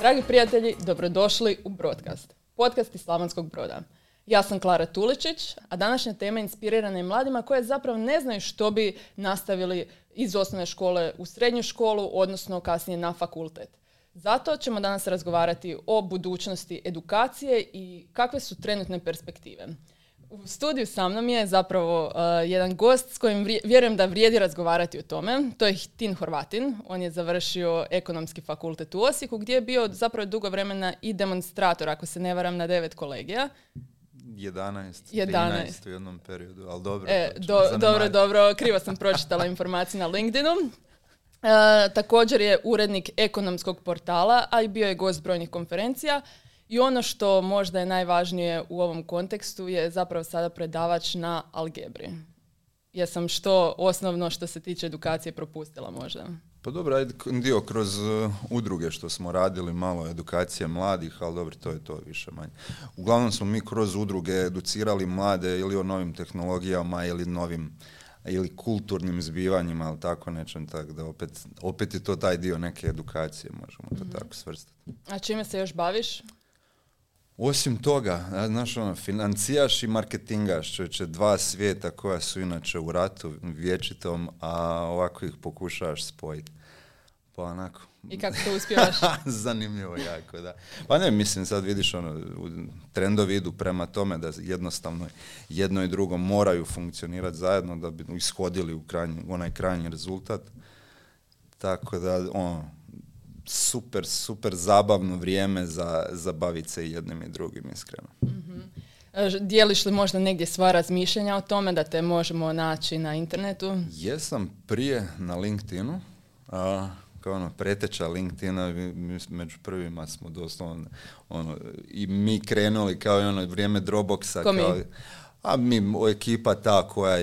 Dragi prijatelji, dobrodošli u Brodcast, podcast iz Slavonskog Broda. Ja sam Klara Tuličić, a današnja tema je inspirirana i mladima koje zapravo ne znaju što bi nastavili iz osnovne škole u srednju školu, odnosno kasnije na fakultet. Zato ćemo danas razgovarati o budućnosti edukacije i kakve su trenutne perspektive. U studiju sa mnom je zapravo jedan gost s kojim vjerujem da vrijedi razgovarati o tome. To je Tin Horvatin. On je završio Ekonomski fakultet u Osijeku gdje je bio zapravo dugo vremena i demonstrator, ako se ne varam, na 9 kolegija. 11 u jednom periodu, ali dobro. Dobro, krivo sam pročitala informaciju na LinkedInu. Također je urednik ekonomskog portala, a i bio je gost brojnih konferencija. I ono što možda je najvažnije u ovom kontekstu je zapravo sada predavač na algebri. Jesam što osnovno što se tiče edukacije propustila možda? Pa dobro, ajde dio kroz udruge što smo radili, malo edukacije mladih, ali dobro, to je to više manje. Uglavnom smo mi kroz udruge educirali mlade ili o novim tehnologijama ili novim ili kulturnim zbivanjima, ali tako nečem, tako da opet je to taj dio neke edukacije, možemo to tako svrstati. A čime se još baviš? Osim toga, znaš ono, financijaš i marketingaš, čovječe, dva svijeta koja su inače u ratu vječitom, a ovako ih pokušavaš spojiti. Pa onako. I kako to uspijevaš? Zanimljivo jako, da. Pa ne, mislim, sad vidiš ono, trendovi idu prema tome da jednostavno jedno i drugo moraju funkcionirati zajedno da bi ishodili u onaj krajnji rezultat. Tako da, ono, super zabavno vrijeme za baviti se jednim i drugim, iskreno. Mm-hmm. Dijeliš li možda negdje sva razmišljenja o tome da te možemo naći na internetu? Jesam prije na LinkedInu, kao ono preteča LinkedIna, među prvima smo doslovno ono, i mi krenuli kao i ono vrijeme Dropboxa. Ko mi? A mi, ekipa ta koja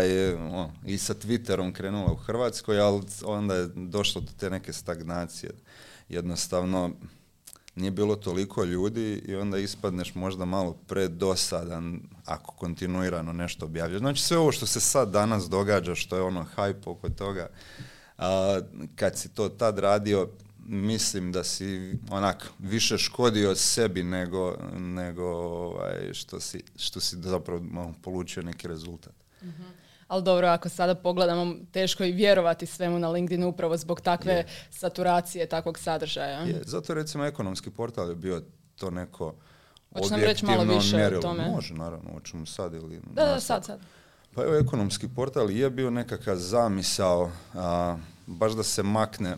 je i sa Twitterom krenula u Hrvatskoj, ali onda je došlo do te neke stagnacije. Jednostavno, nije bilo toliko ljudi i onda ispadneš možda malo predosadan ako kontinuirano nešto objavljaš. Znači sve ovo što se sad danas događa, što je ono hype oko toga, kad si to tad radio, mislim da si onak više škodio sebi nego što si zapravo polučio neki rezultat. Mm-hmm. Ali dobro, ako sada pogledamo, teško je vjerovati svemu na LinkedInu upravo zbog takve saturacije takvog sadržaja. Zato recimo ekonomski portal je bio to neko objektivno mjerilo. Može naravno, hoćemo sad ili... Da, sad. Pa evo, ekonomski portal je bio nekakav zamisao, baš da se makne...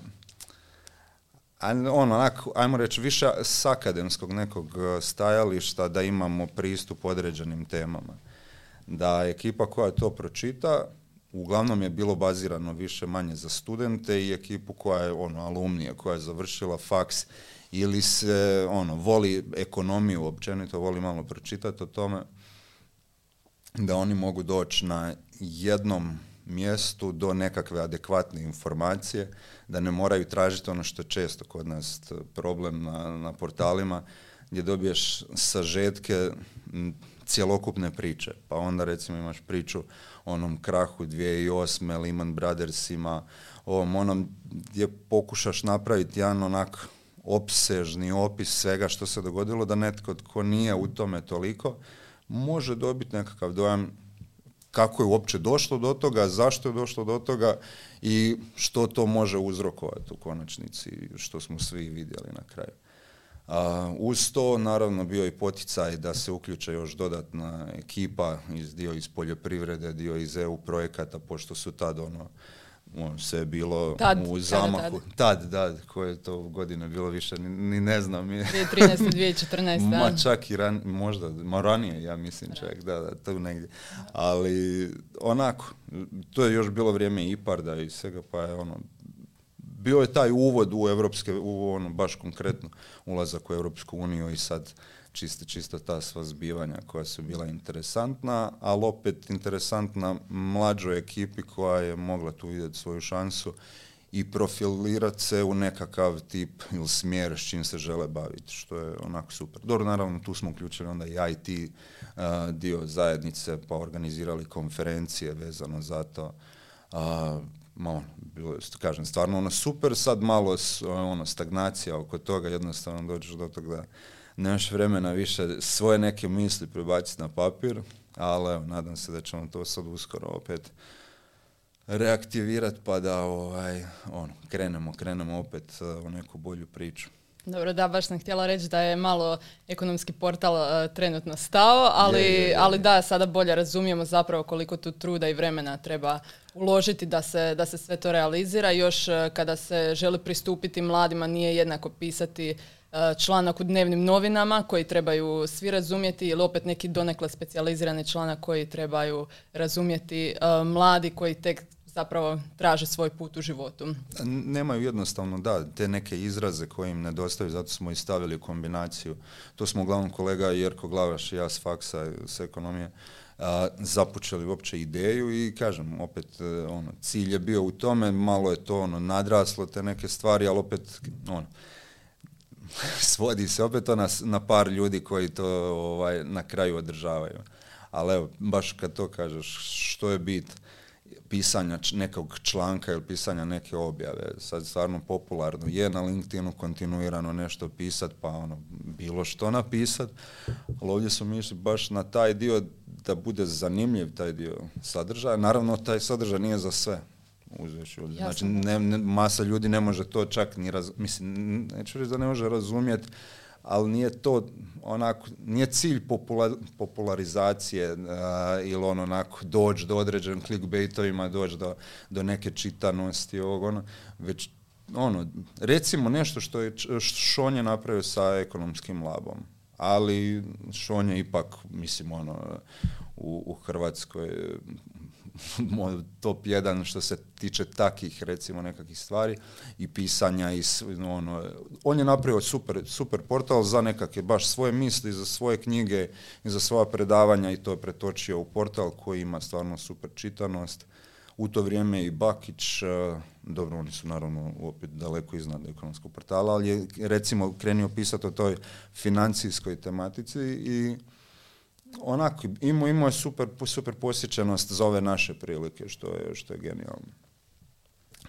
ajmo reći, više s akademskog nekog stajališta da imamo pristup određenim temama. Da ekipa koja to pročita, uglavnom je bilo bazirano više manje za studente i ekipu koja je alumnija, koja je završila faks ili se voli ekonomiju općenito, voli malo pročitati o tome, da oni mogu doći na jednom mjestu do nekakve adekvatne informacije, da ne moraju tražiti ono što je često kod nas problem na portalima, gdje dobiješ sažetke cjelokupne priče. Pa onda recimo imaš priču o onom krahu 2008. Lehman Brothersima, onom gdje pokušaš napraviti jedan onak opsežni opis svega što se dogodilo, da netko tko nije u tome toliko može dobiti nekakav dojam kako je uopće došlo do toga, zašto je došlo do toga i što to može uzrokovati u konačnici, što smo svi vidjeli na kraju. Uz to, naravno, bio i poticaj da se uključe još dodatna ekipa, dio iz poljoprivrede, dio iz EU projekata, pošto su tad sve je bilo u zamahu. Tad, koje to godine bilo više, ni ne znam. 2013. 2014. Ma čak i ranije, ja mislim čak, da, tu negdje. Ali onako, to je još bilo vrijeme IPARD-a i svega, pa je bio je taj uvod u evropske, baš konkretno ulazak u Europsku uniju i sad čisto ta sva zbivanja koja su bila interesantna, ali opet interesantna mlađoj ekipi koja je mogla tu vidjeti svoju šansu i profilirati se u nekakav tip ili smjer s čim se žele baviti, što je onako super. Dobro, naravno, tu smo uključili onda i IT dio zajednice, pa organizirali konferencije vezano za to. malo, kažem, stvarno ono super, sad malo ono, stagnacija oko toga, jednostavno dođeš do toga da nemaš vremena više svoje neke misli prebaciti na papir, ali evo, nadam se da ćemo to sad uskoro opet reaktivirati pa da ono, krenemo opet u neku bolju priču. Dobro, da, baš sam htjela reći da je malo ekonomski portal trenutno stao, ali, ali da, sada bolje razumijemo zapravo koliko tu truda i vremena treba uložiti da se sve to realizira. Još kada se želi pristupiti mladima nije jednako pisati članak u dnevnim novinama koji trebaju svi razumjeti ili opet neki donekle specijalizirani članak koji trebaju razumjeti mladi koji tek zapravo traže svoj put u životu. Nemaju jednostavno, da, te neke izraze koje im nedostaju, zato smo i stavili kombinaciju. To smo uglavnom kolega Jerko Glavaš i ja s faksa, s ekonomije, započeli uopće ideju i kažem, opet, ono, cilj je bio u tome, malo je to ono, nadraslo te neke stvari, ali opet, ono, svodi se opet to na par ljudi koji to na kraju održavaju. Ali evo, baš kad to kažeš, što je bit pisanja nekog članka ili pisanja neke objave. Sad stvarno popularno je na LinkedInu kontinuirano nešto pisati, pa ono, bilo što napisati. Ali ovdje su mi išli baš na taj dio da bude zanimljiv taj dio sadržaja. Naravno, taj sadržaj nije za sve. Znači, masa ljudi ne može to čak ni neću reći da ne može razumjeti, ali nije to onako, nije cilj popularizacije ili ono onako doći do određenim clickbaitovima, doći do neke čitanosti ovog, ono, već ono, recimo nešto što je Šon je napravio sa ekonomskim labom, ali Šon je ipak, mislim, ono, u Hrvatskoj top 1 što se tiče takih, recimo, nekakvih stvari i pisanja i ono, on je napravio super portal za nekakve baš svoje misli, za svoje knjige i za svoja predavanja i to je pretočio u portal koji ima stvarno super čitanost. U to vrijeme i Bakić, dobro, oni su naravno opet daleko iznad ekonomskog portala, ali je recimo krenuo pisati o toj financijskoj tematici i onako, imao je super posjećenost za ove naše prilike, što je genijalno.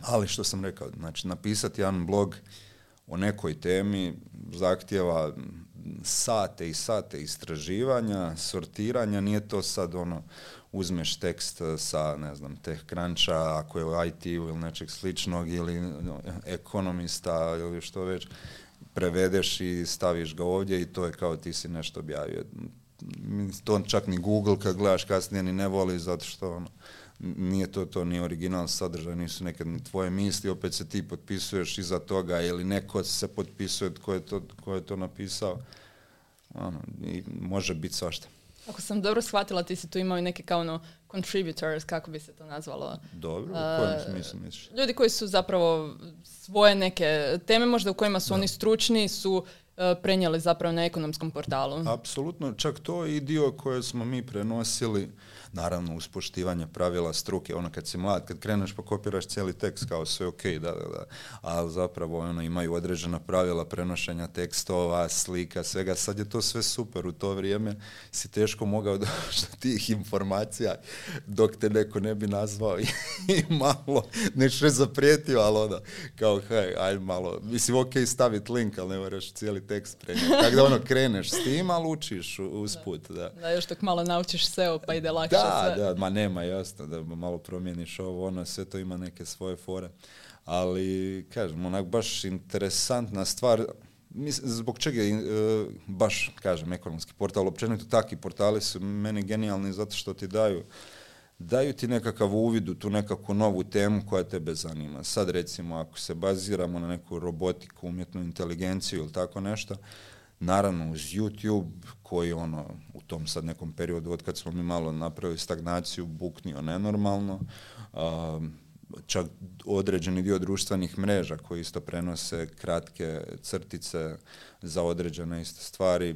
Ali što sam rekao, znači napisati jedan blog o nekoj temi zahtjeva sate i sate istraživanja, sortiranja, nije to sad ono, uzmeš tekst sa, ne znam, TechCruncha, ako je u IT-u ili nečeg sličnog, ili no, ekonomista ili što već, prevedeš i staviš ga ovdje i to je kao ti si nešto objavio. To čak ni Google kad gledaš kasnije ni ne voli zato što ono, nije to ni original sadržaj, nisu nekad ni tvoje misli, opet se ti potpisuješ iza toga ili neko se potpisuje tko je to napisao. Ono, i može biti svašta. Ako sam dobro shvatila, ti si tu imao i neke kao ono contributors, kako bi se to nazvalo? Dobro, u kojem smislu misliš? Ljudi koji su zapravo svoje neke teme možda u kojima su oni stručni su prenijeli zapravo na ekonomskom portalu. Apsolutno, čak to i dio koje smo mi prenosili, naravno uz poštivanje pravila struke, ono kad si mlad, kad kreneš pa kopiraš cijeli tekst kao sve ok, da, ali zapravo ono, imaju određena pravila prenošenja tekstova, slika, svega, sad je to sve super, u to vrijeme si teško mogao doći do tih informacija dok te neko ne bi nazvao i malo, nešto je zaprijetio, ali onda, kao hej, aj malo, mislim ok, staviti link, ali ne moraš cijeli tekst prenijeti. Tako da ono, kreneš s tim, ali učiš usput. Da, još tako malo naučiš SEO pa ide lakše sve. Da, ma nema, jasno, da malo promijeniš ovo, ono, sve to ima neke svoje fore. Ali, kažem, onako baš interesantna stvar, zbog čega je baš, kažem, ekonomski portal, općenito takvi portali su meni genijalni zato što ti daju ti nekakav uvid u tu nekakvu novu temu koja tebe zanima. Sad recimo ako se baziramo na neku robotiku, umjetnu inteligenciju ili tako nešto, naravno uz YouTube koji ono u tom sad nekom periodu od kad smo mi malo napravili stagnaciju buknio nenormalno, čak određeni dio društvenih mreža koji isto prenose kratke crtice za određene iste stvari,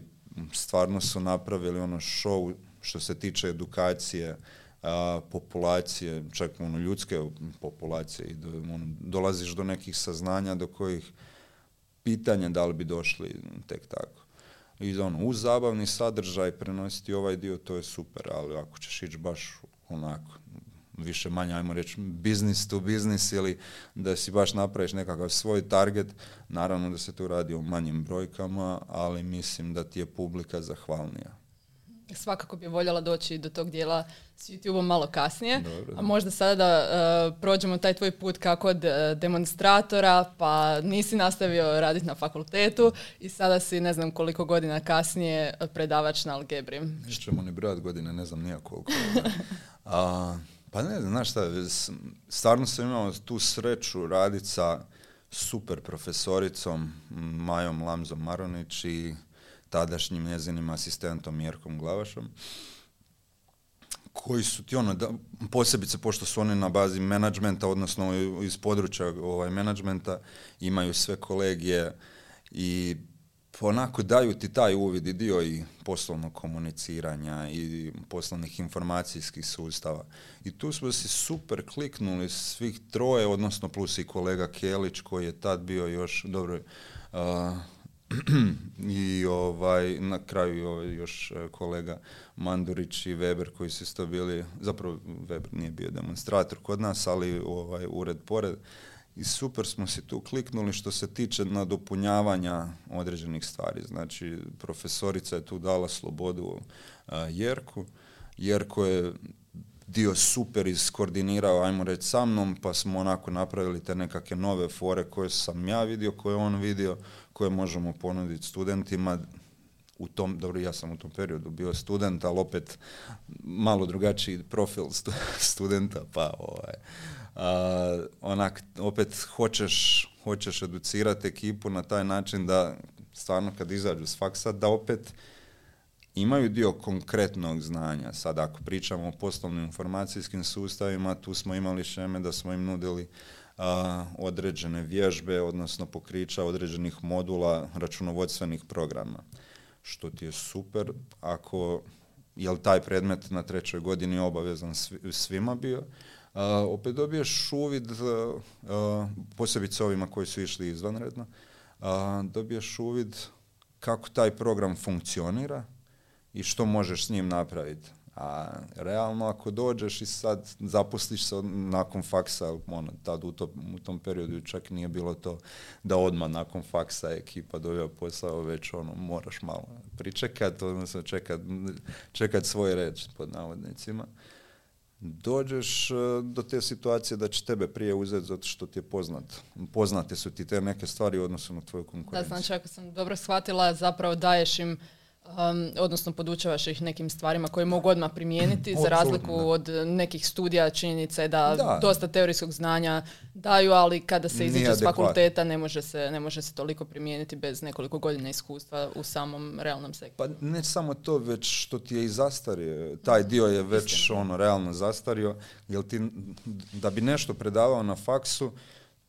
stvarno su napravili ono show što se tiče edukacije populacije, čak ono, ljudske populacije i dolaziš do nekih saznanja do kojih pitanje da li bi došli tek tako. I ono, uz zabavni sadržaj prenositi ovaj dio, to je super, ali ako ćeš ići baš onako više manje, ajmo reći, business to business ili da si baš napraviš nekakav svoj target. Naravno da se tu radi o manjim brojkama, ali mislim da ti je publika zahvalnija. Svakako bi voljela doći do tog dijela s YouTube-om malo kasnije. Dobro, a možda sada da prođemo taj tvoj put kako od demonstratora, pa nisi nastavio raditi na fakultetu i sada si ne znam koliko godina kasnije predavač na algebri. Nećemo ni brojati godine, ne znam nijakoliko. Pa ne znam, znaš šta, stvarno sam imao tu sreću raditi sa super profesoricom Majom Lamzom Maronić i tadašnjim njezinim asistentom Jerkom Glavašom, koji su ti ono, da, posebice pošto su oni na bazi menadžmenta, odnosno iz područja menadžmenta, imaju sve kolegije i onako daju ti taj uvid i dio i poslovnog komuniciranja i poslovnih informacijskih sustava. I tu smo si super kliknuli svih troje, odnosno plus i kolega Kelić koji je tad bio još dobro... i na kraju još kolega Mandurić i Weber koji su isto bili, zapravo Weber nije bio demonstrator kod nas, ali ured pored. I super smo se tu kliknuli što se tiče nadopunjavanja određenih stvari. Znači, profesorica je tu dala slobodu Jerku. Jerko je dio super iskoordinirao, ajmo reći, sa mnom, pa smo onako napravili te nekakve nove fore koje sam ja vidio, koje on vidio, koje možemo ponuditi studentima. Dobro, ja sam u tom periodu bio student, ali opet malo drugačiji profil studenta, pa opet hoćeš educirati ekipu na taj način da stvarno kad izađu s faksa, da opet imaju dio konkretnog znanja. Sad ako pričamo o poslovnim informacijskim sustavima, tu smo imali šeme da smo im nudili određene vježbe, odnosno pokrića određenih modula računovodstvenih programa. Što ti je super, ako je taj predmet na trećoj godini obavezan svima bio, opet dobiješ uvid, posebice ovima koji su išli izvanredno, dobiješ uvid kako taj program funkcionira i što možeš s njim napraviti. A realno ako dođeš i sad zaposliš se nakon faksa, tad u tom periodu čak nije bilo to da odmah nakon faksa ekipa dobija posao, već moraš malo pričekat, odnosno čekat svoj red pod navodnicima. Dođeš do te situacije da će tebe prije uzeti zato što ti je poznate su ti te neke stvari u odnosu na tvoju konkurenciju. Da, znači ako sam dobro shvatila, zapravo daješ im odnosno podučavaš ih nekim stvarima koje mogu odmah primijeniti, za razliku od nekih studija. Činjenica je da dosta teorijskog znanja daju, ali kada se iziđe s fakulteta ne može se toliko primijeniti bez nekoliko godina iskustva u samom realnom sektoru. Pa ne samo to, već što ti je i zastario, taj dio je već realno zastario, jer ti da bi nešto predavao na faksu,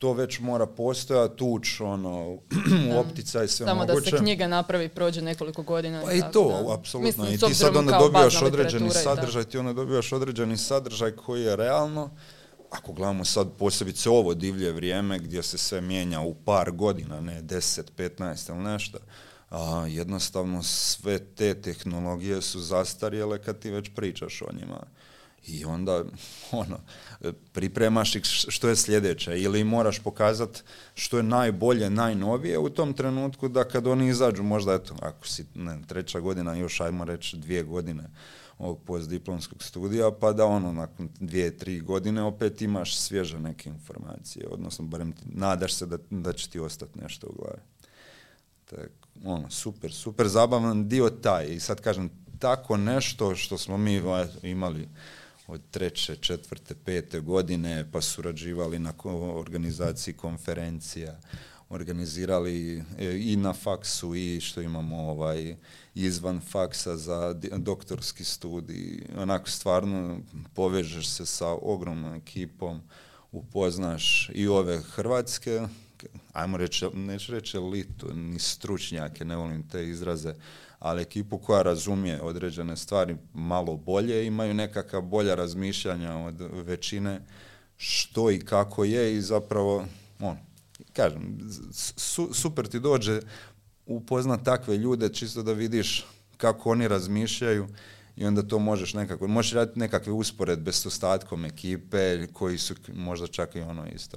to već mora postojati, ući u opticaj sve samo moguće. Samo da se knjiga napravi, prođe nekoliko godina. Pa i to, apsolutno. I ti sad onda dobivaš određeni sadržaj, koji je realno, ako gledamo sad posebice ovo divlje vrijeme gdje se sve mijenja u par godina, ne 10, 15 ili nešto, jednostavno sve te tehnologije su zastarjele kad ti već pričaš o njima. I onda pripremaš ih što je sljedeće ili moraš pokazati što je najbolje, najnovije u tom trenutku, da kad oni izađu, možda ako si treća godina, još ajmo reći 2 godine ovog postdiplomskog studija, pa da nakon 2-3 godine opet imaš svježe neke informacije, odnosno barem nadaš se da će ti ostati nešto u glavi. Super zabavan dio taj. I sad kažem, tako nešto što smo mi imali od 3., 4., 5. godine, pa surađivali na organizaciji konferencija, organizirali i na faksu i što imamo izvan faksa za doktorski studij. Onako stvarno povežeš se sa ogromnom ekipom, upoznaš i ove hrvatske, ajmo reći, neću reći elitu, ni stručnjake, ne volim te izraze, ali ekipu koja razumije određene stvari malo bolje, imaju nekakva bolja razmišljanja od većine što i kako je, i zapravo, kažem, super ti dođe upoznat takve ljude čisto da vidiš kako oni razmišljaju i onda to možeš nekako, možeš raditi nekakve usporedbe s ostatkom ekipe koji su možda čak i ono isto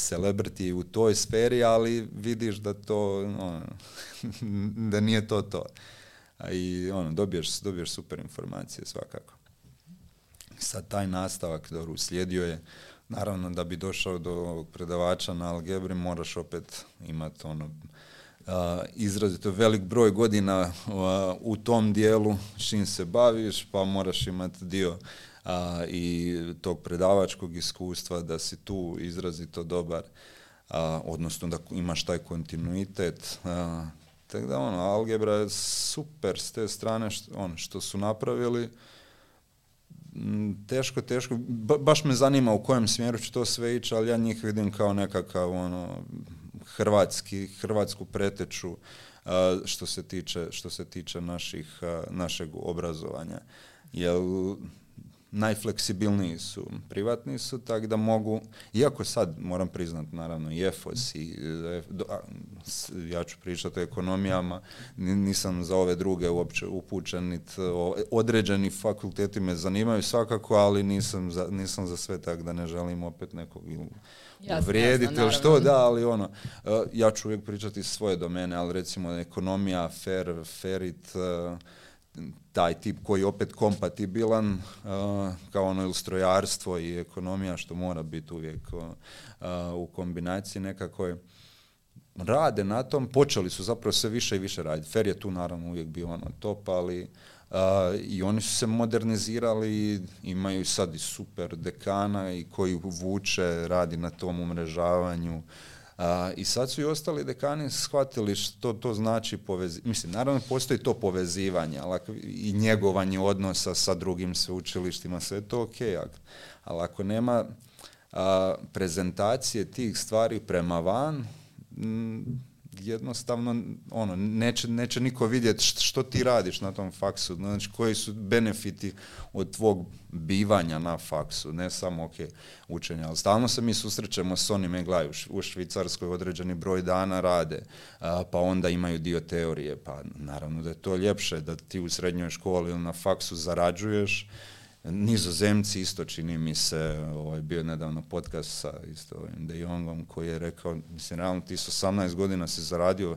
celebrity u toj sferi, ali vidiš da to no, da nije to. I ono, dobiješ super informacije svakako. Sad taj nastavak dobro uslijedio je. Naravno, da bi došao do ovog predavača na algebri, moraš opet imati ono izrazito velik broj godina u tom dijelu čim se baviš, pa moraš imati dio i tog predavačkog iskustva da si tu izrazito dobar, odnosno da imaš taj kontinuitet. Tako da ono, algebra je super s te strane što su napravili. Teško. Baš me zanima u kojem smjeru će to sve ići, ali ja njih vidim kao nekakav hrvatsku preteču što se tiče našeg obrazovanja. Jer najfleksibilniji su, privatni su, tako da mogu, iako sad moram priznati naravno i EFOS, ja ću pričati o ekonomijama, nisam za ove druge uopće upućen, niti određeni fakulteti me zanimaju svakako, ali nisam za sve, tako da ne želim opet nekog uvrijediti ili što, da, ali ono, ja ću uvijek pričati svoje domene, ali recimo ekonomija, FER, FERIT, taj tip koji je opet kompatibilan kao ono strojarstvo i ekonomija, što mora biti uvijek u kombinaciji nekako, rade na tom, počeli su zapravo sve više i više raditi. FER je tu naravno uvijek bio ono top, ali i oni su se modernizirali, imaju sad i super dekana i koji vuče, radi na tom umrežavanju. I sad su i ostali dekani shvatili što to znači povezivanje. Mislim, naravno postoji to povezivanje i njegovanje odnosa sa drugim sveučilištima, sve je to ok, ali ako nema prezentacije tih stvari prema van, jednostavno ono, neće niko vidjeti što ti radiš na tom faksu, znači koji su benefiti od tvog bivanja na faksu, ne samo učenja, ali stalno se mi susrećemo s onim u Švicarskoj određeni broj dana rade, pa onda imaju dio teorije, pa naravno da je to ljepše da ti u srednjoj školi ili na faksu zarađuješ. Nizozemci isto, čini mi se, bio je nedavno podcast sa De Jongom koji je rekao, mislim, realno ti s 18 godina si zaradio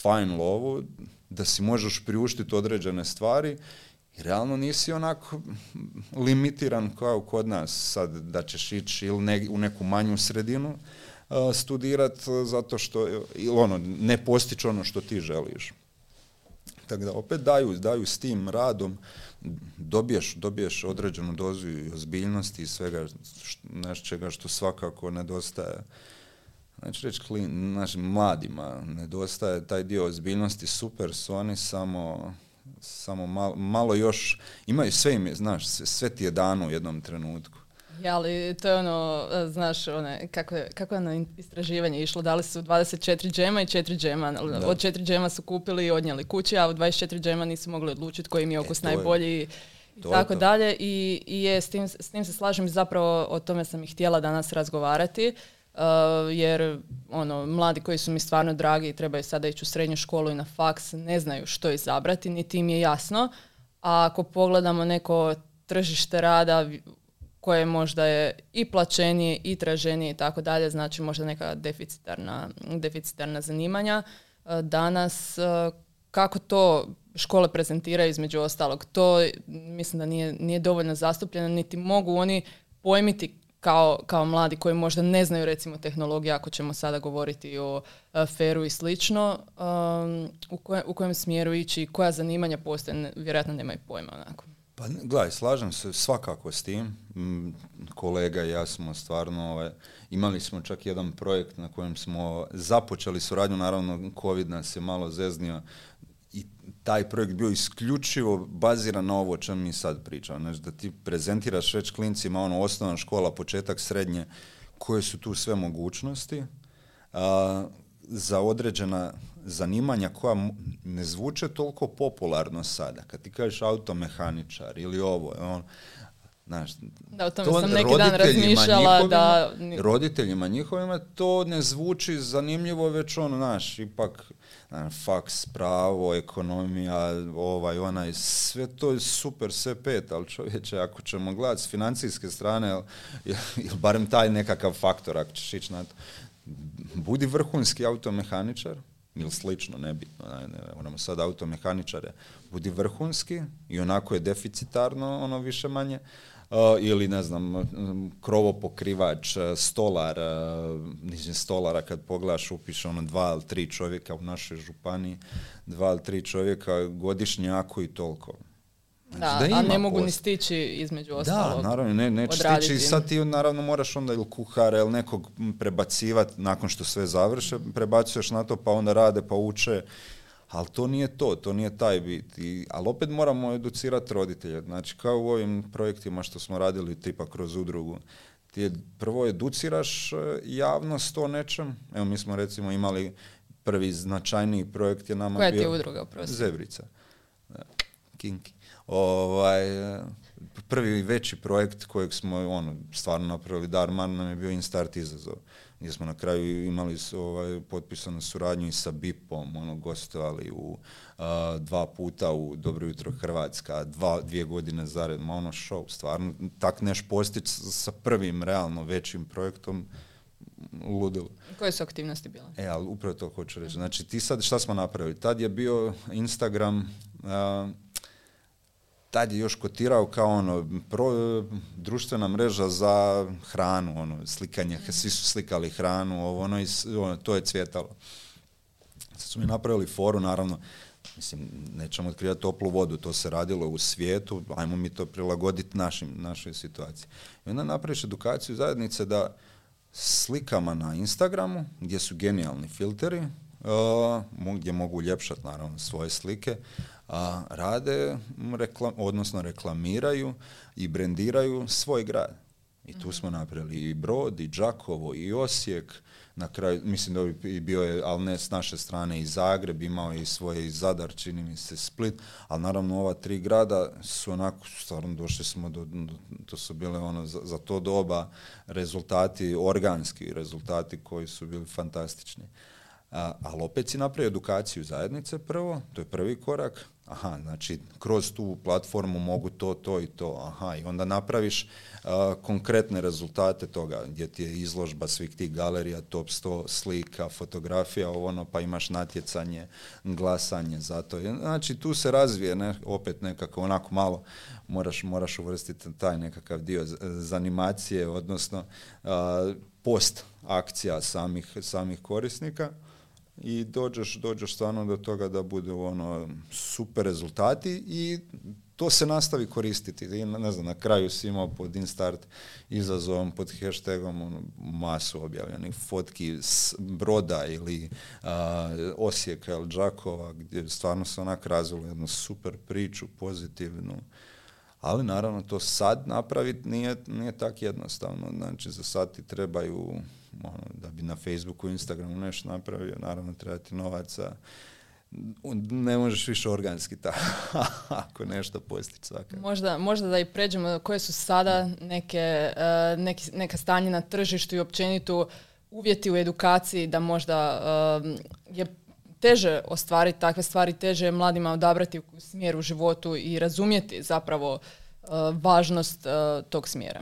fajn lovu, da si možeš priuštiti određene stvari i realno nisi onako limitiran kao kod nas sad da ćeš ići ili u neku manju sredinu studirati zato što ili ne postići ono što ti želiš. Tako da opet daju s tim radom, dobiješ određenu dozu i ozbiljnosti i svega čega što svakako nedostaje. Znači reći našim mladima nedostaje taj dio ozbiljnosti, super su oni, samo malo još, imaju sve im je, znaš, sve ti je dano u jednom trenutku. Ja, ali to je ono, znaš, kako je na istraživanje išlo, dali su 24 džema i 4 džema. Da. Od 4 džema su kupili i odnijeli kući, a od 24 džema nisu mogli odlučiti koji im je okus najbolji i tako dalje. I je, s tim se slažem, zapravo o tome sam i htjela danas razgovarati. Jer mladi koji su mi stvarno dragi i trebaju sada ići u srednju školu i na faks, ne znaju što izabrati, niti im je jasno. A ako pogledamo neko tržište rada koje možda je i plaćenije i traženije i tako dalje, znači možda neka deficitarna zanimanja. Danas, kako to škole prezentiraju između ostalog, to mislim da nije dovoljno zastupljeno, niti mogu oni pojmiti kao mladi koji možda ne znaju recimo tehnologije, ako ćemo sada govoriti o FER-u i slično, u kojem smjeru ići i koja zanimanja postoje, vjerojatno nemaju pojma onako. Pa gledaj, slažem se svakako s tim. Kolega i ja smo stvarno, imali smo čak jedan projekt na kojem smo započeli suradnju, naravno COVID nas je malo zeznio i taj projekt bio isključivo baziran na ovo o čem mi sad pričamo. Znači da ti prezentiraš već klincima osnovna škola, početak srednje, koje su tu sve mogućnosti za određena zanimanja koja ne zvuče toliko popularno sada. Kad ti kažeš automehaničar ili ovo, Znaš, da, o tome sam neki dan razmišljala. Roditeljima njihovima to ne zvuči zanimljivo, već ono, znaš, ipak faks, pravo, ekonomija, ovaj, onaj, sve to je super, sve pet, ali čovječe, ako ćemo gledati s financijske strane, ili barem taj nekakav faktor, ako ćeš ići na to, budi vrhunski automehaničar, ili slično, nebitno, moramo sad automehaničare, budi vrhunski i onako je deficitarno, ono više manje, ili ne znam, krovopokrivač, stolar, nižnje stolara kad pogledaš upiše ono 2 ili 3 čovjeka u našoj županiji, 2 ili 3 čovjeka godišnje, ako i toliko. Znači, da, a ne mogu ni stići između ostalog. Da, naravno, neće stići. Sad ti naravno moraš onda ili kuhara ili nekog prebacivati nakon što sve završe, prebacuješ na to, pa onda rade, pa uče. Ali to nije to, to nije taj bit. Ali opet moramo educirati roditelje. Znači, kao u ovim projektima što smo radili tipa kroz udrugu, ti je, prvo educiraš javnost o nečem. Evo, mi smo recimo imali prvi značajniji projekt je nama bio... Koja ti je udruga, prosim? Zebrica. Kinki. Ovaj, prvi veći projekt kojeg smo ono, stvarno napravili darman nam je bio Instart izazov, gdje smo na kraju imali ovaj, potpisanu suradnju i sa BIP-om, ono, gostovali u 2 puta u Dobro jutro Hrvatska, 2 godine zaredno, ono show, stvarno, tak neš postić sa prvim realno većim projektom, ludilo. Koje su aktivnosti bile? E, ali upravo to hoću reći. Znači, ti sad šta smo napravili? Tad je bio Instagram... Tad je još kotirao kao ono, društvena mreža za hranu, ono, slikanje, svi su slikali hranu, ovo, ono, i, ono, to je cvjetalo. Sad su mi napravili foru, naravno, mislim, nećemo otkrivati toplu vodu, to se radilo u svijetu, ajmo mi to prilagoditi našoj situaciji. I onda napraviš edukaciju zajednice da slikama na Instagramu, gdje su genijalni filteri, gdje mogu uljepšati, naravno, svoje slike, rade, odnosno reklamiraju i brendiraju svoj grad. I tu smo napravili i Brod, i Đakovo, i Osijek, na kraju, mislim da je bio je, ali ne s naše strane, i Zagreb, imao je i svoje i Zadar, čini mi se Split, ali naravno ova 3 grada su onako, stvarno došli smo do to su bile ono, za to doba rezultati, organski rezultati koji su bili fantastični. Ali opet si napravio edukaciju zajednice prvo, to je prvi korak. Aha, znači kroz tu platformu mogu to i to. Aha, i onda napraviš konkretne rezultate toga gdje ti je izložba svih tih galerija, top 100 slika, fotografija, ono, pa imaš natjecanje, glasanje za to. Znači tu se razvije opet nekako onako malo, moraš uvrstiti taj nekakav dio za animacije, odnosno post akcija samih korisnika. I dođeš stvarno do toga da budu ono super rezultati i to se nastavi koristiti. I, ne znam, na kraju si imao pod Instart izazovom, pod hashtagom ono, masu objavljenih fotki s Broda ili Osijeka ili Đakova, gdje stvarno se onak razvilo jednu super priču, pozitivnu. Ali naravno to sad napraviti nije tako jednostavno. Znači za sad ti trebaju... Ono, da bi na Facebooku, Instagramu nešto napravio, naravno treba ti novaca. Ne možeš više organski ako nešto postići svakako. Možda da i pređemo koje su sada neka stanje na tržištu i općenito uvjeti u edukaciji da možda je teže ostvariti takve stvari, teže je mladima odabrati smjer u životu i razumjeti zapravo važnost tog smjera.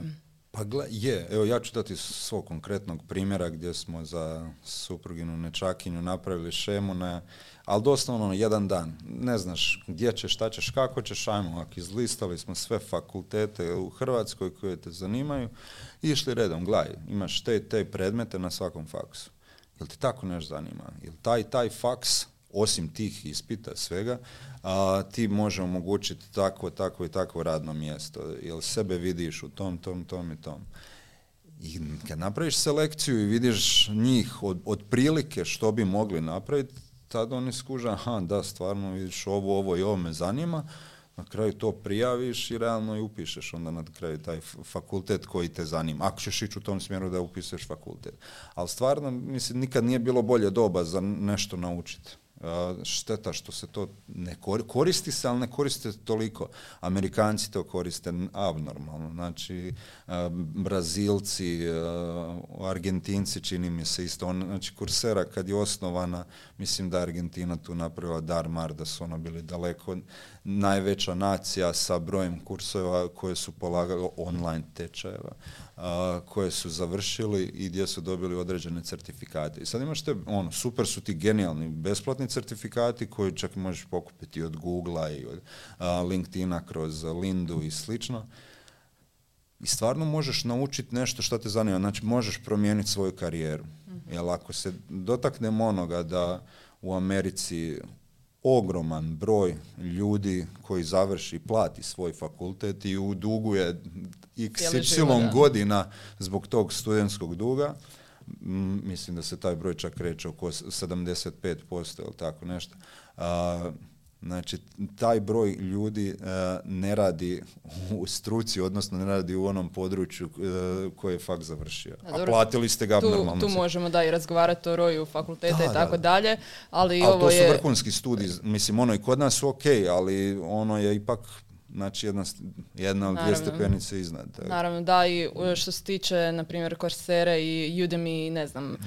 Pa je, evo ja ću dati svog konkretnog primjera gdje smo za supruginu nečakinju napravili šemu, ali doslovno jedan dan. Ne znaš gdje ćeš, šta ćeš, kako ćeš, ajmo, ako izlistali smo sve fakultete u Hrvatskoj koje te zanimaju, išli redom, gledaj, imaš te predmete na svakom faksu. Jel ti tako nešto zanima? Jel taj faks, osim tih ispita svega, ti može omogućiti tako i tako radno mjesto, jer sebe vidiš u tom i tom. I kad napraviš selekciju i vidiš njih od prilike što bi mogli napraviti, tad oni skuže, aha, da, stvarno vidiš ovo i ovo me zanima, na kraju to prijaviš i realno i upišeš onda na kraju taj fakultet koji te zanima. Ako ćeš ići u tom smjeru da upisuješ fakultet. Ali stvarno, mislim, nikad nije bilo bolje doba za nešto naučiti. Šteta što se to ne koristi se, ali ne koriste toliko. Amerikanci to koriste abnormalno. Znači, Brazilci, Argentinci, čini mi se isto. Znači, Coursera kad je osnovana, mislim da Argentina tu napravila dar mar, da su ono bili daleko najveća nacija sa brojem kursova koje su polagali, online tečajeva, koje su završili i gdje su dobili određene certifikate. I sad imaš te, ono, super su ti genijalni besplatni certifikati koji čak možeš pokupiti od Googlea i od LinkedIna kroz Lindu i slično. I stvarno možeš naučiti nešto što te zanima. Znači, možeš promijeniti svoju karijeru. Mm-hmm. Jer ako se dotaknemo onoga da u Americi ogroman broj ljudi koji završi, plati svoj fakultet i uduguje XY godina zbog tog studentskog duga, mislim da se taj broj čak kreće oko 75% ili tako nešto. Znači, taj broj ljudi ne radi u struci, odnosno ne radi u onom području koje je fakt završio. Da, dobro, a platili ste ga abnormalno. Tu možemo da i razgovarati o roju fakulteta da, i tako dalje. Ali ovo to je... su vrhunski studij. Mislim, ono i kod nas su okej, ali ono je ipak... Znači jedna od dvije stepenice iznad. Tako. Naravno, da, i što se tiče, na primjer, Coursera i Udemy, ne znam,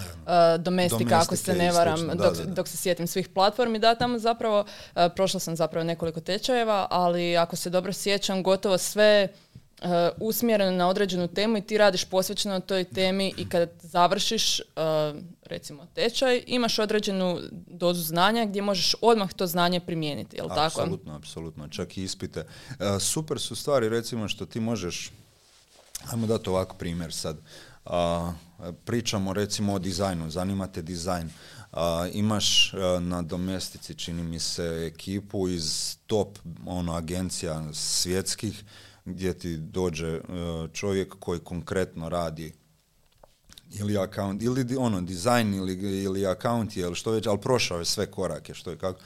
Domestika, ako se ne varam, slično, dok se sjetim svih platformi, da, tamo zapravo, prošla sam zapravo nekoliko tečajeva, ali ako se dobro sjećam, gotovo sve usmjereno na određenu temu i ti radiš posvećeno toj temi i kad završiš, recimo, tečaj, imaš određenu dozu znanja gdje možeš odmah to znanje primijeniti, je li tako? Apsolutno, čak i ispite. Super su stvari, recimo, što ti možeš, ajmo dati ovako primjer sad, pričamo recimo o dizajnu, zanima te dizajn. Imaš na Domestici, čini mi se, ekipu iz top agencija svjetskih, gdje ti dođe čovjek koji konkretno radi ili account, ili dizajn ili account, ili što već, ali prošao je sve korake, što je kako.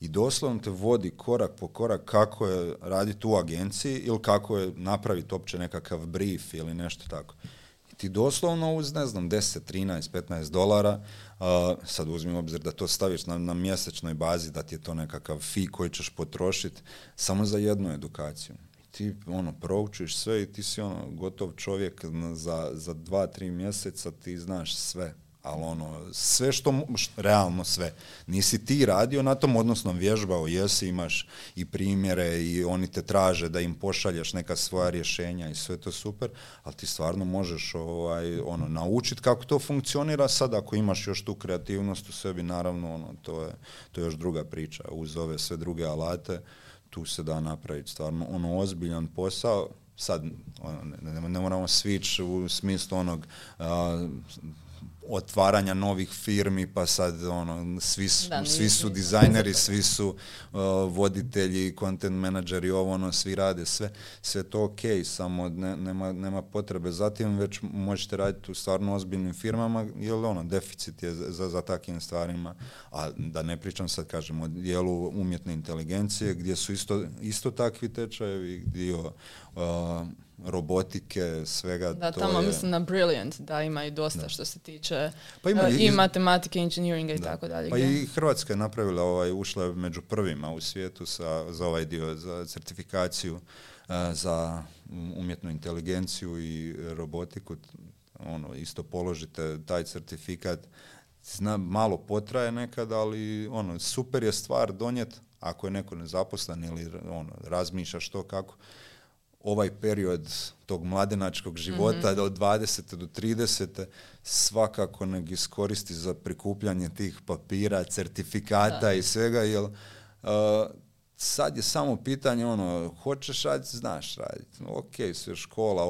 I doslovno te vodi korak po korak kako je raditi u agenciji ili kako je napraviti opće nekakav brief ili nešto tako. I ti doslovno uz, ne znam, 10, 13, 15 dolara, sad uzmi u obzir da to staviš na mjesečnoj bazi, da ti je to nekakav fee koji ćeš potrošiti samo za jednu edukaciju. Ti proučiš sve i ti si gotov čovjek za 2-3 mjeseca, ti znaš sve, ali sve što možeš, realno sve. Nisi ti radio na tom, odnosno vježbao, jesi, imaš i primjere i oni te traže da im pošalješ neka svoja rješenja i sve to super, ali ti stvarno možeš naučiti kako to funkcionira. Sad ako imaš još tu kreativnost u sebi, naravno, to je još druga priča uz ove sve druge alate. Tu se da napraviti stvarno ozbiljan posao. Sad ne moramo switch u smislu otvaranja novih firmi, pa sad svi su dizajneri, svi su voditelji, content menadžeri, svi rade sve to okej, samo nema potrebe. Zatim već možete raditi u stvarno ozbiljnim firmama, jer deficit je za takvim stvarima. A da ne pričam sad, kažem, o dijelu umjetne inteligencije, gdje su isto takvi tečajevi, dio robotike, svega. Da, to tamo je... mislim na Brilliant, da ima i dosta što se tiče i matematike, engineeringa i tako dalje. Pa i Hrvatska je napravila, ušla je među prvima u svijetu za ovaj dio, za certifikaciju za umjetnu inteligenciju i robotiku. Isto položite taj certifikat. Malo potraje nekad, ali super je stvar donijeti ako je neko nezaposlen ili razmišlja što kako. Ovaj period tog mladenačkog života od 20. do 30. svakako nek iskoristi za prikupljanje tih papira, certifikata i svega, jer sad je samo pitanje, hoćeš raditi, znaš raditi. Okej, sve škola,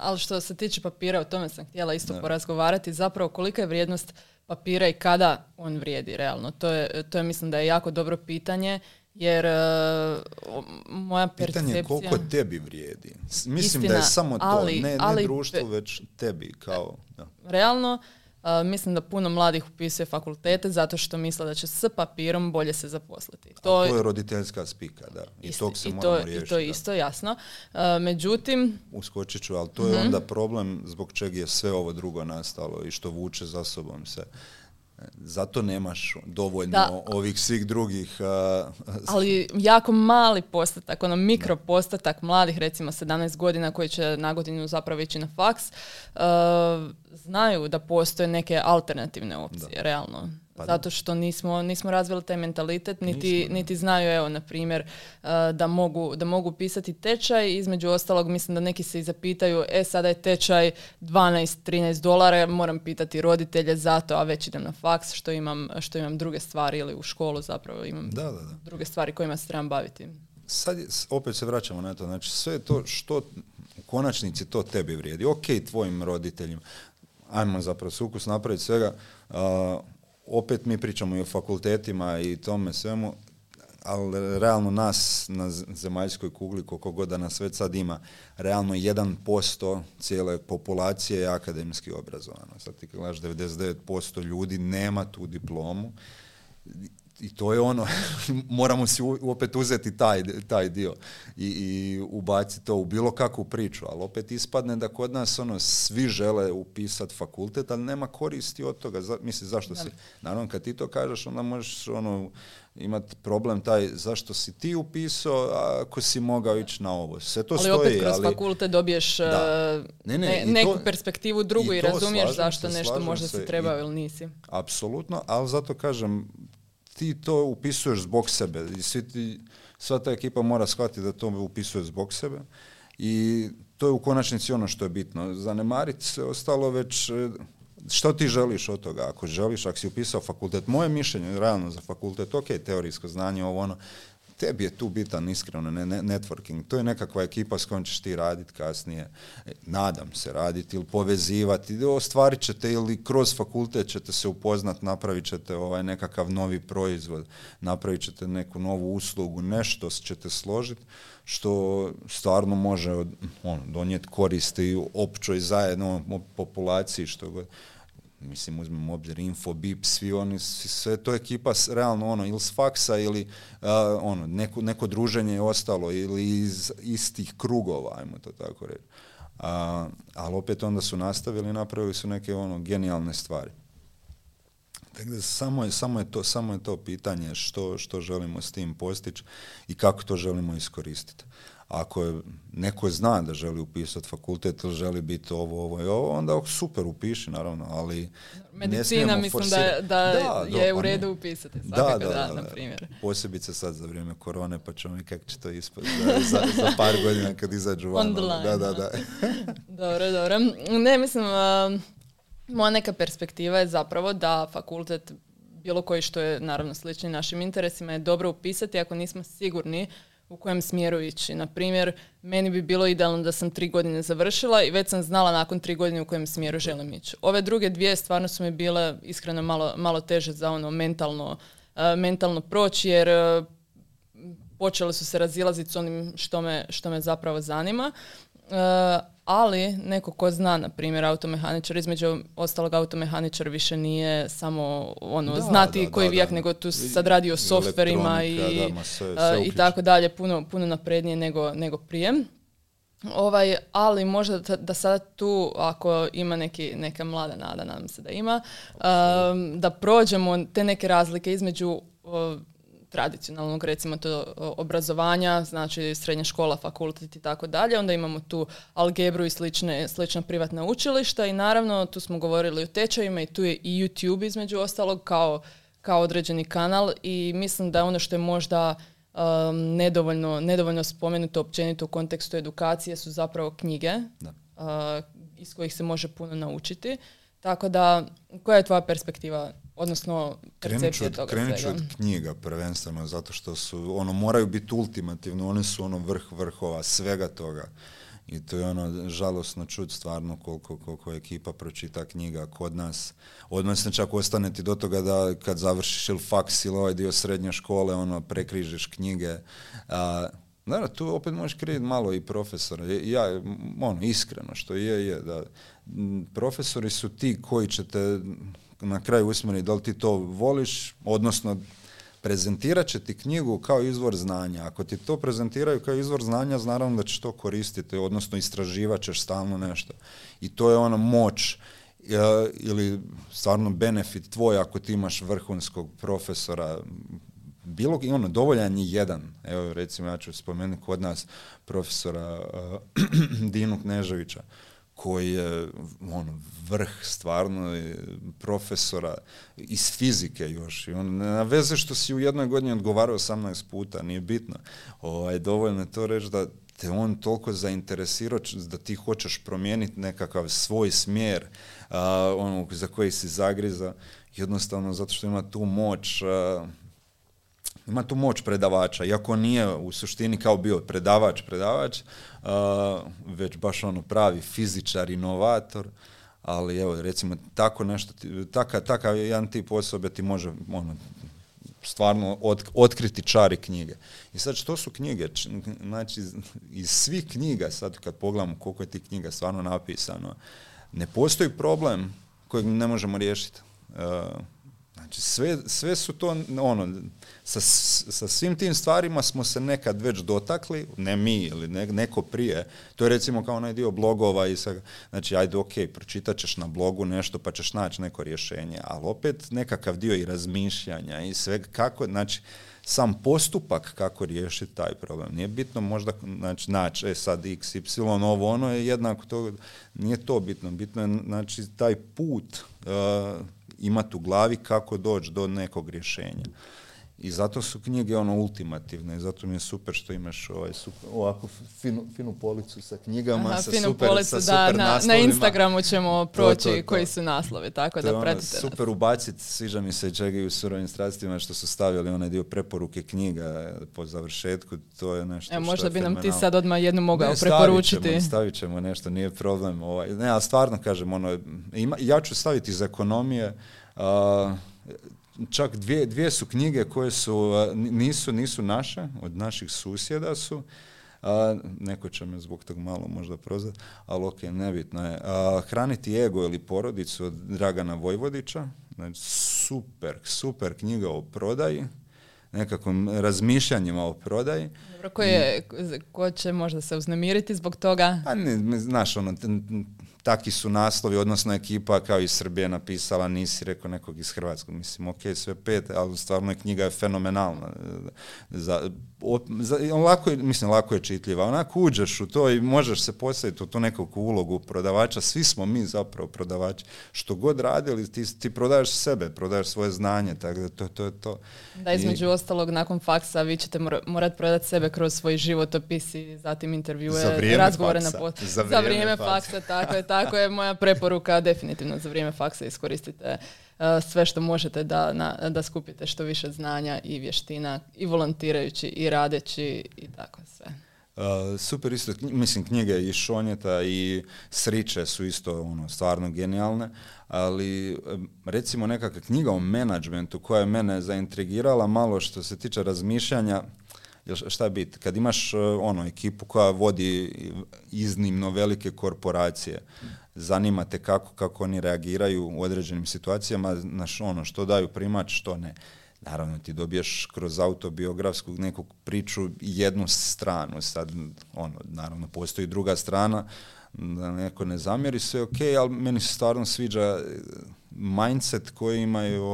Ali što se tiče papira, o tome sam htjela isto porazgovarati, zapravo kolika je vrijednost papira i kada on vrijedi realno. To je mislim da je jako dobro pitanje. Jer moja percepcija... Pitanje je koliko tebi vrijedi. Mislim, istina, da je samo to, ne društvo, već tebi. Realno, mislim da puno mladih upisuje fakultete zato što misle da će s papirom bolje se zaposliti. To je roditeljska spika, da. I to je isto, jasno. Međutim... Uskočit ću, ali to je onda problem zbog čega je sve ovo drugo nastalo i što vuče za sobom se. Zato nemaš dovoljno ovih svih drugih... Ali jako mali postotak, ono mikro postotak mladih, recimo 17 godina koji će na godinu zapravo ići na faks, znaju da postoje neke alternativne opcije, realno. Pa zato što nismo razvili taj mentalitet, niti znaju, evo, na primjer, da mogu pisati tečaj. Između ostalog, mislim da neki se i zapitaju, sada je tečaj $12-13, ja moram pitati roditelje zato, a već idem na faks što imam druge stvari, ili u školu zapravo imam druge stvari kojima se trebam baviti. Sad opet se vraćamo na to, znači sve to što u konačnici to tebi vrijedi, ok, tvojim roditeljima, ajmo zapravo sukus napraviti svega, opet mi pričamo i o fakultetima i tome svemu, ali realno nas na zemaljskoj kugli, koliko god da nas već sad ima, realno 1% cijele populacije je akademski obrazovano. Sad ti gledaš 99% ljudi nema tu diplomu i to je ono, moramo si opet uzeti taj dio i ubaciti to u bilo kakvu priču, ali opet ispadne da kod nas ono, svi žele upisati fakultet, ali nema koristi od toga. Misli, zašto si? Naravno, kad ti to kažeš, onda možeš ono, imati problem taj zašto si ti upisao ako si mogao ići na ovo. Sve to ali stoji. Ali opet kroz fakultet dobiješ neku perspektivu drugu i razumiješ zašto nešto možda se trebao ili nisi. Apsolutno, ali zato kažem, ti to upisuješ zbog sebe. Sva ta ekipa mora shvatiti da to upisuje zbog sebe. I to je u konačnici ono što je bitno. Zanemariti se ostalo već što ti želiš od toga. Ako želiš, ako si upisao fakultet, moje mišljenje realno za fakultet, ok, teorijsko znanje, ovo ono, tebi je tu bitan iskreno networking. To je nekakva ekipa s kojom ćeš ti raditi kasnije, nadam se raditi ili povezivati, ostvarit ćete ili kroz fakultet ćete se upoznati, napravit ćete nekakav novi proizvod, napravit ćete neku novu uslugu, nešto ćete složiti što stvarno može donijeti koristi općoj zajedno populaciji što god. Mislim, uzmemo obzir Info, BIP, svi oni, sve to ekipa realno ono, ili s faksa ili neko druženje je ostalo ili iz istih krugova, ajmo to tako reći. Ali opet onda su nastavili i napravili su neke genijalne stvari. Tako da samo je to pitanje što želimo s tim postići i kako to želimo iskoristiti. Ako neko zna da želi upisati fakultet ili želi biti ovo, onda super, upiši naravno, ali medicina mislim da je u redu upisati svakako, na primjer. Posebice sad za vrijeme korone, pa ćemo i kako će to ispati za par godina kad izađu van. Dobro. Ne, mislim, moja neka perspektiva je zapravo da fakultet, bilo koji što je naravno slični našim interesima, je dobro upisati ako nismo sigurni u kojem smjeru ići. Na primjer, meni bi bilo idealno da sam 3 godine završila i već sam znala nakon 3 godine u kojem smjeru želim ići. Ove druge 2 stvarno su mi bile iskreno malo teže za mentalno proći, jer počele su se razilaziti s onim što me zapravo zanima. Ali neko ko zna, na primjer, automehaničar, između ostalog automehaničar više nije samo znati koji vijek, nego tu sad radi o softverima i tako dalje, puno naprednije nego prije. Ali možda da sada tu, ako ima neka mlada nada, nadam se da ima, da prođemo te neke razlike između tradicionalnog, recimo, to obrazovanja, znači srednja škola, fakultet i tako dalje. Onda imamo tu Algebru i slična privatna učilišta i naravno tu smo govorili o tečajima i tu je i YouTube između ostalog kao određeni kanal i mislim da ono što je možda nedovoljno spomenuto općenito u kontekstu edukacije su zapravo knjige iz kojih se može puno naučiti. Tako da, koja je tvoja perspektiva, odnosno percepcija toga svega? Krenut ću od knjiga prvenstveno, zato što su, moraju biti ultimativno, one su vrh vrhova svega toga. I to je žalosno čut stvarno koliko ekipa pročita knjiga kod nas. Odnosno čak ostane ti do toga da kad završiš ili faks ili ovaj dio srednje škole, prekrižiš knjige. Naravno, tu opet možeš kriviti malo i profesora. Ja, iskreno, što je da profesori su ti koji će te na kraju usmjeriti da li ti to voliš, odnosno prezentirat će ti knjigu kao izvor znanja. Ako ti to prezentiraju kao izvor znanja, naravno da ćeš to koristiti, odnosno istraživat ćeš stalno nešto. I to je moć ili stvarno benefit tvoj ako ti imaš vrhunskog profesora, bilo i ono, dovoljan je jedan. Evo, recimo, ja ću spomenuti kod nas profesora Dinu Kneževića, koji je ono, vrh stvarno profesora iz fizike još. I on ne naveze što si u jednoj godini odgovarao 18 puta, nije bitno. Dovoljno je to reći da te on toliko zainteresirao da ti hoćeš promijeniti nekakav svoj smjer ono, za koji si zagriza, jednostavno zato što ima tu moć... Ima tu moć predavača, iako nije u suštini kao bio predavač, već baš ono pravi fizičar, inovator, ali evo, recimo, tako nešto, takav jedan tip osobe ti može ono, stvarno otkriti čari knjige. I sad, što su knjige? Znači, iz svih knjiga, sad kad pogledamo koliko je tih knjiga stvarno napisano, ne postoji problem kojeg ne možemo riješiti. Znači, sve su to, ono, sa svim tim stvarima smo se nekad već dotakli, ne mi ili neko prije. To je recimo kao onaj dio blogova i sa, znači, ajde, ok, pročitat ćeš na blogu nešto pa ćeš naći neko rješenje, ali opet nekakav dio i razmišljanja i svega kako, znači, sam postupak kako riješiti taj problem. Nije bitno možda, znači sad x, y, ovo, ono je jednako to, nije to bitno. Bitno je, znači, taj put, imati u glavi kako doći do nekog rješenja. I zato su knjige ono ultimativne, zato mi je super što imaš ovako finu policu sa knjigama. Aha, sa super policu, sa super da, naslovima. Na Instagramu ćemo proći to. Koji su naslove, tako to da pratite. Super nas. Ubaciti, sviđa mi se čega i u surovim strastima što su stavili onaj dio preporuke knjiga po završetku, to je nešto što možda je bi nam ti sad odmah jednu mogao preporučiti. Stavit ćemo nešto, nije problem. Ne, ali stvarno kažem, ono, ja ću staviti iz ekonomije, čak dvije su knjige koje su, nisu naše, od naših susjeda su. Neko će me zbog tog malo možda prozvati, ali ok, nebitno je. Hraniti ego ili porodicu od Dragana Vojvodića. Znači, super knjiga o prodaji, nekakvim razmišljanjima o prodaji. Dobro, ko će možda se uznemiriti zbog toga? A ne, znaš, ono... Taki su naslovi, odnosno ekipa kao iz Srbije napisala, nisi rekao nekog iz Hrvatskog. Mislim, ok, sve pet, ali stvarno je knjiga je fenomenalna. Lako je čitljiva. Onako uđeš u to i možeš se postaviti u tu nekakvu ulogu prodavača. Svi smo mi zapravo prodavači. Što god radili, ti prodaješ sebe, prodaješ svoje znanje, tako da to je to. Da, između ostalog, nakon faksa vi ćete morati prodati sebe kroz svoj životopis i zatim intervjue, razgovore faksa. Na poslu. Za vrijeme faksa, tako je. Tako je moja preporuka, definitivno za vrijeme faksa iskoristite sve što možete da skupite što više znanja i vještina i volontirajući i radeći i tako sve. Super isto, mislim knjige i Šonjeta i Sriče su isto ono, stvarno genijalne, ali recimo nekakva knjiga o menadžmentu koja je mene zaintrigirala malo što se tiče razmišljanja. Šta je bit? Kad imaš ono ekipu koja vodi iznimno velike korporacije, zanima te kako oni reagiraju u određenim situacijama, znaš, ono, što daju primat, što ne. Naravno, ti dobiješ kroz autobiografsku neku priču jednu stranu. Sad, ono, naravno, postoji druga strana, da neko ne zamjeri, sve ok, ali meni se stvarno sviđa mindset koji imaju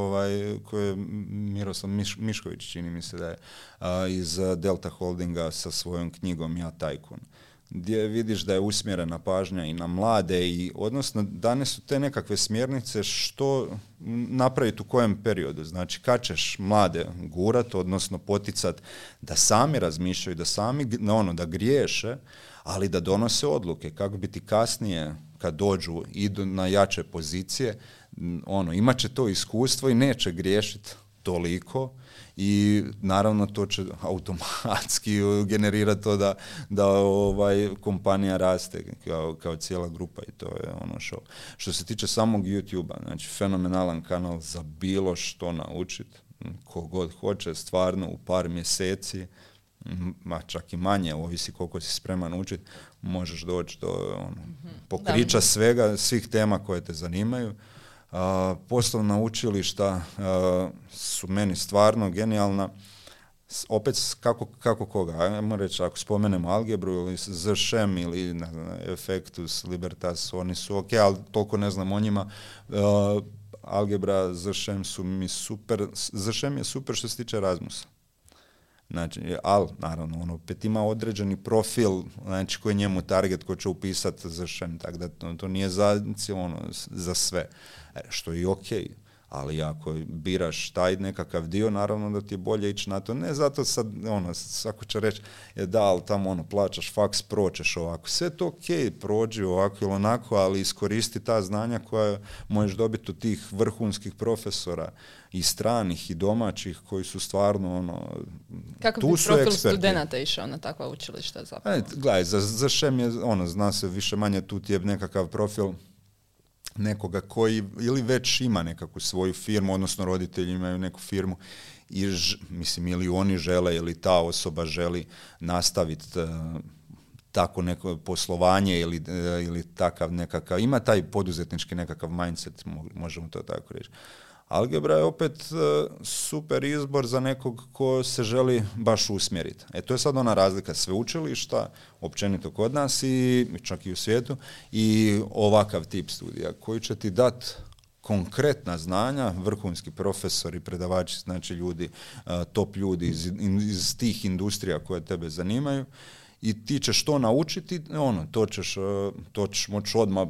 koji Miroslav Mišković, čini mi se da je, iz Delta Holdinga sa svojom knjigom Ja tajkun, gdje vidiš da je usmjerena pažnja i na mlade i odnosno danas su te nekakve smjernice što napraviti u kojem periodu. Znači, kad ćeš mlade gurat, odnosno poticat da sami razmišljaju, da sami ono, da griješe, ali da donose odluke kako biti kasnije kad dođu idu na jače pozicije, ono, imat će to iskustvo i neće griješiti toliko i naravno to će automatski generirati to da kompanija raste kao cijela grupa i to je ono show. Što se tiče samog YouTube-a, znači fenomenalan kanal za bilo što naučiti, kogod hoće, stvarno u par mjeseci, ma čak i manje, ovisi koliko si spreman učiti, možeš doći do pokrića svega, svih tema koje te zanimaju. Poslovna učilišta su meni stvarno genijalna. opet kako koga, ajmo reći, ako spomenemo algebru ili zršem ili ne znam, efektus, libertas, oni su ok, ali toliko ne znam o njima. Algebra, zršem su mi super, zršem je super što se tiče Erasmusa. Znači, ali naravno, ono, opet ima određeni profil, znači koji je njemu target, koji će upisati zršem, tako da to nije za sve, što je ok. Ali ako biraš taj nekakav dio, naravno da ti je bolje ići na to. Ne zato sad, ono, svako će reći, da, ali tamo ono, plaćaš faks, proćeš ovako. Sve to ok, prođi ovako ili onako, ali iskoristi ta znanja koja možeš dobiti od tih vrhunskih profesora i stranih i domaćih koji su stvarno, ono, kako tu su eksperti. Kako bi profil studenta išao na takva učilišta zapravo? Gledaj, za šem je, ono, zna se više manje, tu ti je nekakav profil nekoga koji ili već ima nekakvu svoju firmu, odnosno roditelji imaju neku firmu i mislim ili oni žele ili ta osoba želi nastaviti tako neko poslovanje ili takav nekakav, ima taj poduzetnički nekakav mindset, možemo to tako reći. Algebra je opet super izbor za nekog ko se želi baš usmjeriti. E to je sad ona razlika sveučilišta, općenito kod nas i čak i u svijetu, i ovakav tip studija koji će ti dati konkretna znanja, vrhunski profesori, predavači, znači ljudi, top ljudi iz tih industrija koje tebe zanimaju. I ti ćeš to naučiti, ono, to ćeš moći odmah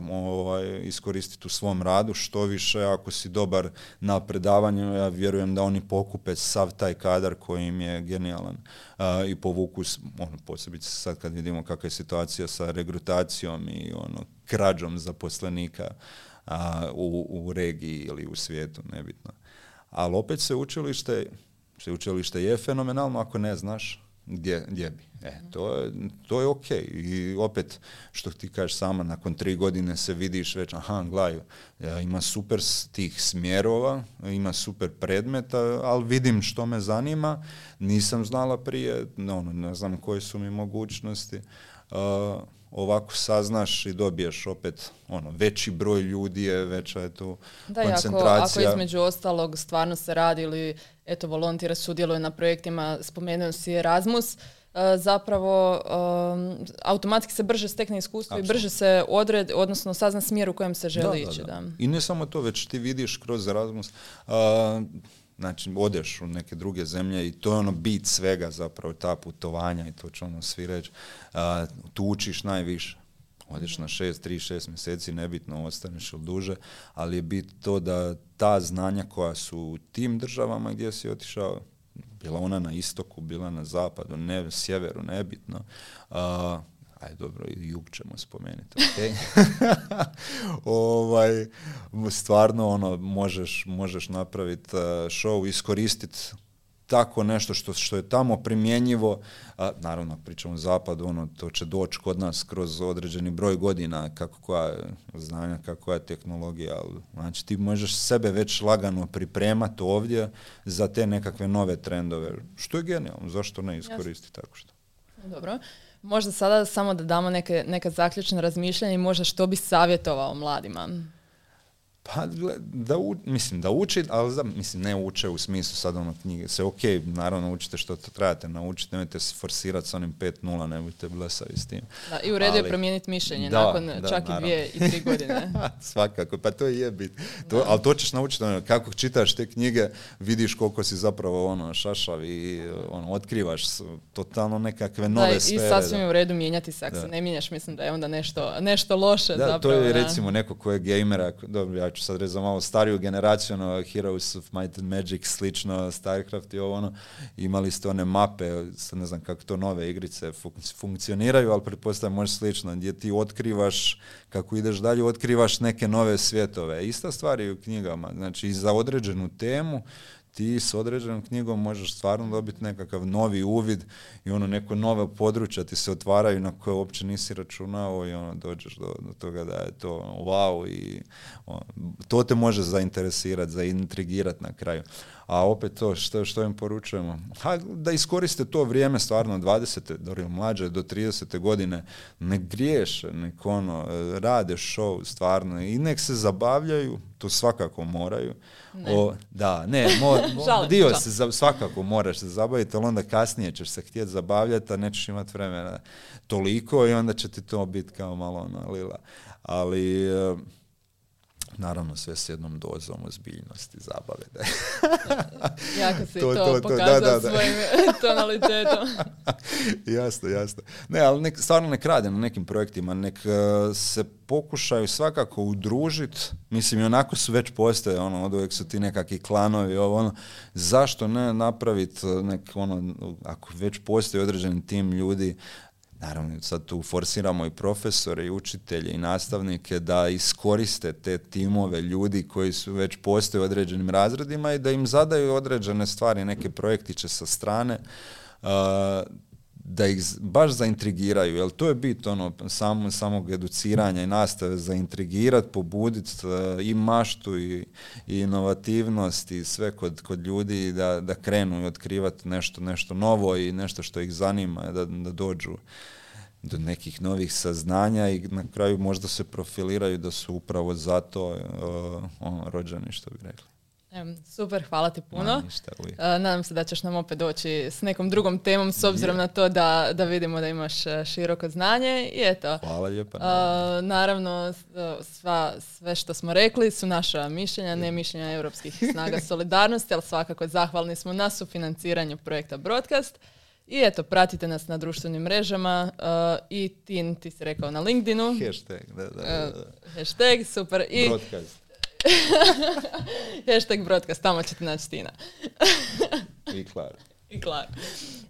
iskoristiti u svom radu, što više ako si dobar na predavanju, ja vjerujem da oni pokupe sav taj kadar koji im je genijalan i povuku, ono, posebice sad kad vidimo kakva je situacija sa regrutacijom i ono, krađom zaposlenika u regiji ili u svijetu, nebitno. Ali opet sveučilište je fenomenalno ako ne znaš gdje bi. To je ok. I opet, što ti kažeš sama, nakon 3 godine se vidiš već, aha, gledaj, ima super tih smjerova, ima super predmeta, ali vidim što me zanima, nisam znala prije, ne znam koje su mi mogućnosti. Ovako saznaš i dobiješ opet ono, veći broj ljudi, veća je tu koncentracija. Da, ako između ostalog stvarno se radi ili eto, volontira, sudjeluje na projektima, spomenuo si Erasmus, zapravo automatski se brže stekne iskustvo. Absolutno. I brže se odnosno sazna smjer u kojem se želi ići. Da. I ne samo to, već ti vidiš kroz Erasmus, znači odeš u neke druge zemlje i to je ono bit svega zapravo, ta putovanja, i to će ono svi reći, tu učiš najviše. Odeš na 6 mjeseci, nebitno, ostaneš ili duže, ali je bit to da ta znanja koja su u tim državama gdje si otišao, bila ona na istoku, bila na zapadu, ne sjeveru, nebitno, ajde dobro, i jug ćemo spomenuti, okay? Stvarno ono, možeš napraviti show, iskoristiti tako nešto što je tamo primjenjivo, naravno pričamo o zapadu, ono, to će doći kod nas kroz određeni broj godina, kako koja znanja, kako koja tehnologija, ali znači ti možeš sebe već lagano pripremati ovdje za te nekakve nove trendove, što je genijalno, zašto ne iskoristiti tako što. Dobro. Možda sada samo da damo neka zaključna razmišljanja i možda što bi savjetovao mladima? Pa da uči, ali ne uče u smislu sad ono knjige. Naravno učite što trebate naučiti, nemojte se forsirati sa onim 5.0, nemojte blesavi s tim. Da, i u redu je promijeniti mišljenje čak naravno. I 2 i 3 godine. Svakako, pa to je bit. Ali to ćeš naučiti, ono, kako čitaš te knjige, vidiš koliko si zapravo ono, šašav i ono, otkrivaš totalno nekakve nove sfere. I sasvim je u redu mijenjati se, ako se ne mijenjaš, mislim da je onda nešto loše. Da, zapravo, to je recimo neko ko je gejmera, dobro, ja ću sad reći za malo stariju generaciju, ono, Heroes of Might and Magic, slično, Starcraft i ovo, ono, imali ste one mape, sad ne znam kako to nove igrice funkcioniraju, ali pretpostavljam možda slično, gdje ti otkrivaš, kako ideš dalje, otkrivaš neke nove svjetove. Ista stvar je u knjigama, znači i za određenu temu ti s određenom knjigom možeš stvarno dobiti nekakav novi uvid i ono, neko nove područja ti se otvaraju na koje uopće nisi računao i ono, dođeš do toga da je to wow i ono, to te može zainteresirati, zaintrigirati na kraju. A opet to, što im poručujemo? Da iskoriste to vrijeme stvarno 20. do mlađe, do 30. godine. Ne griješe, nek ono, rade show stvarno i nek se zabavljaju, to svakako moraju. Svakako moraš se zabaviti, ali onda kasnije ćeš se htjeti zabavljati, a nećeš imati vremena toliko i onda će ti to biti kao malo ono lila. Ali... naravno sve s jednom dozom ozbiljnosti zabave. Jako si to pokazao svojim tonalitetom. Jasno. Ne, ali stvarno nek rade na nekim projektima, nek se pokušaju svakako udružiti. Mislim, i onako su već postoje, ono, oduvijek su ti nekakvi klanovi, zašto ne napraviti ako već postoji određen tim ljudi. Naravno, sad tu forsiramo i profesore, i učitelje, i nastavnike da iskoriste te timove ljudi koji su već postoje u određenim razredima i da im zadaju određene stvari, neke projektiće sa strane, da ih baš zaintrigiraju, jer to je bit samog educiranja i nastave, zaintrigirati, pobuditi i maštu i inovativnost i sve kod ljudi da krenu i otkrivati nešto novo i nešto što ih zanima, da dođu do nekih novih saznanja i na kraju možda se profiliraju da su upravo zato rođeni, što bi rekli. Super, hvala ti puno. Nadam se da ćeš nam opet doći s nekom drugom temom s obzirom na to da vidimo da imaš široko znanje i eto. Hvala lijepa. Naravno, sve što smo rekli su naša mišljenja, ne mišljenja Europskih snaga solidarnosti, ali svakako zahvalni smo na sufinanciranju projekta Brodcast. I eto, pratite nas na društvenim mrežama i ti si rekao na LinkedInu. Hashtag, da. Hashtag, super. I Brodcast. Hashtag Brodcast, tamo ćete naći Tina. I Klara.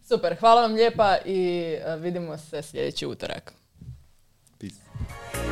Super, hvala vam lijepa i vidimo se sljedeći utorak. Peace.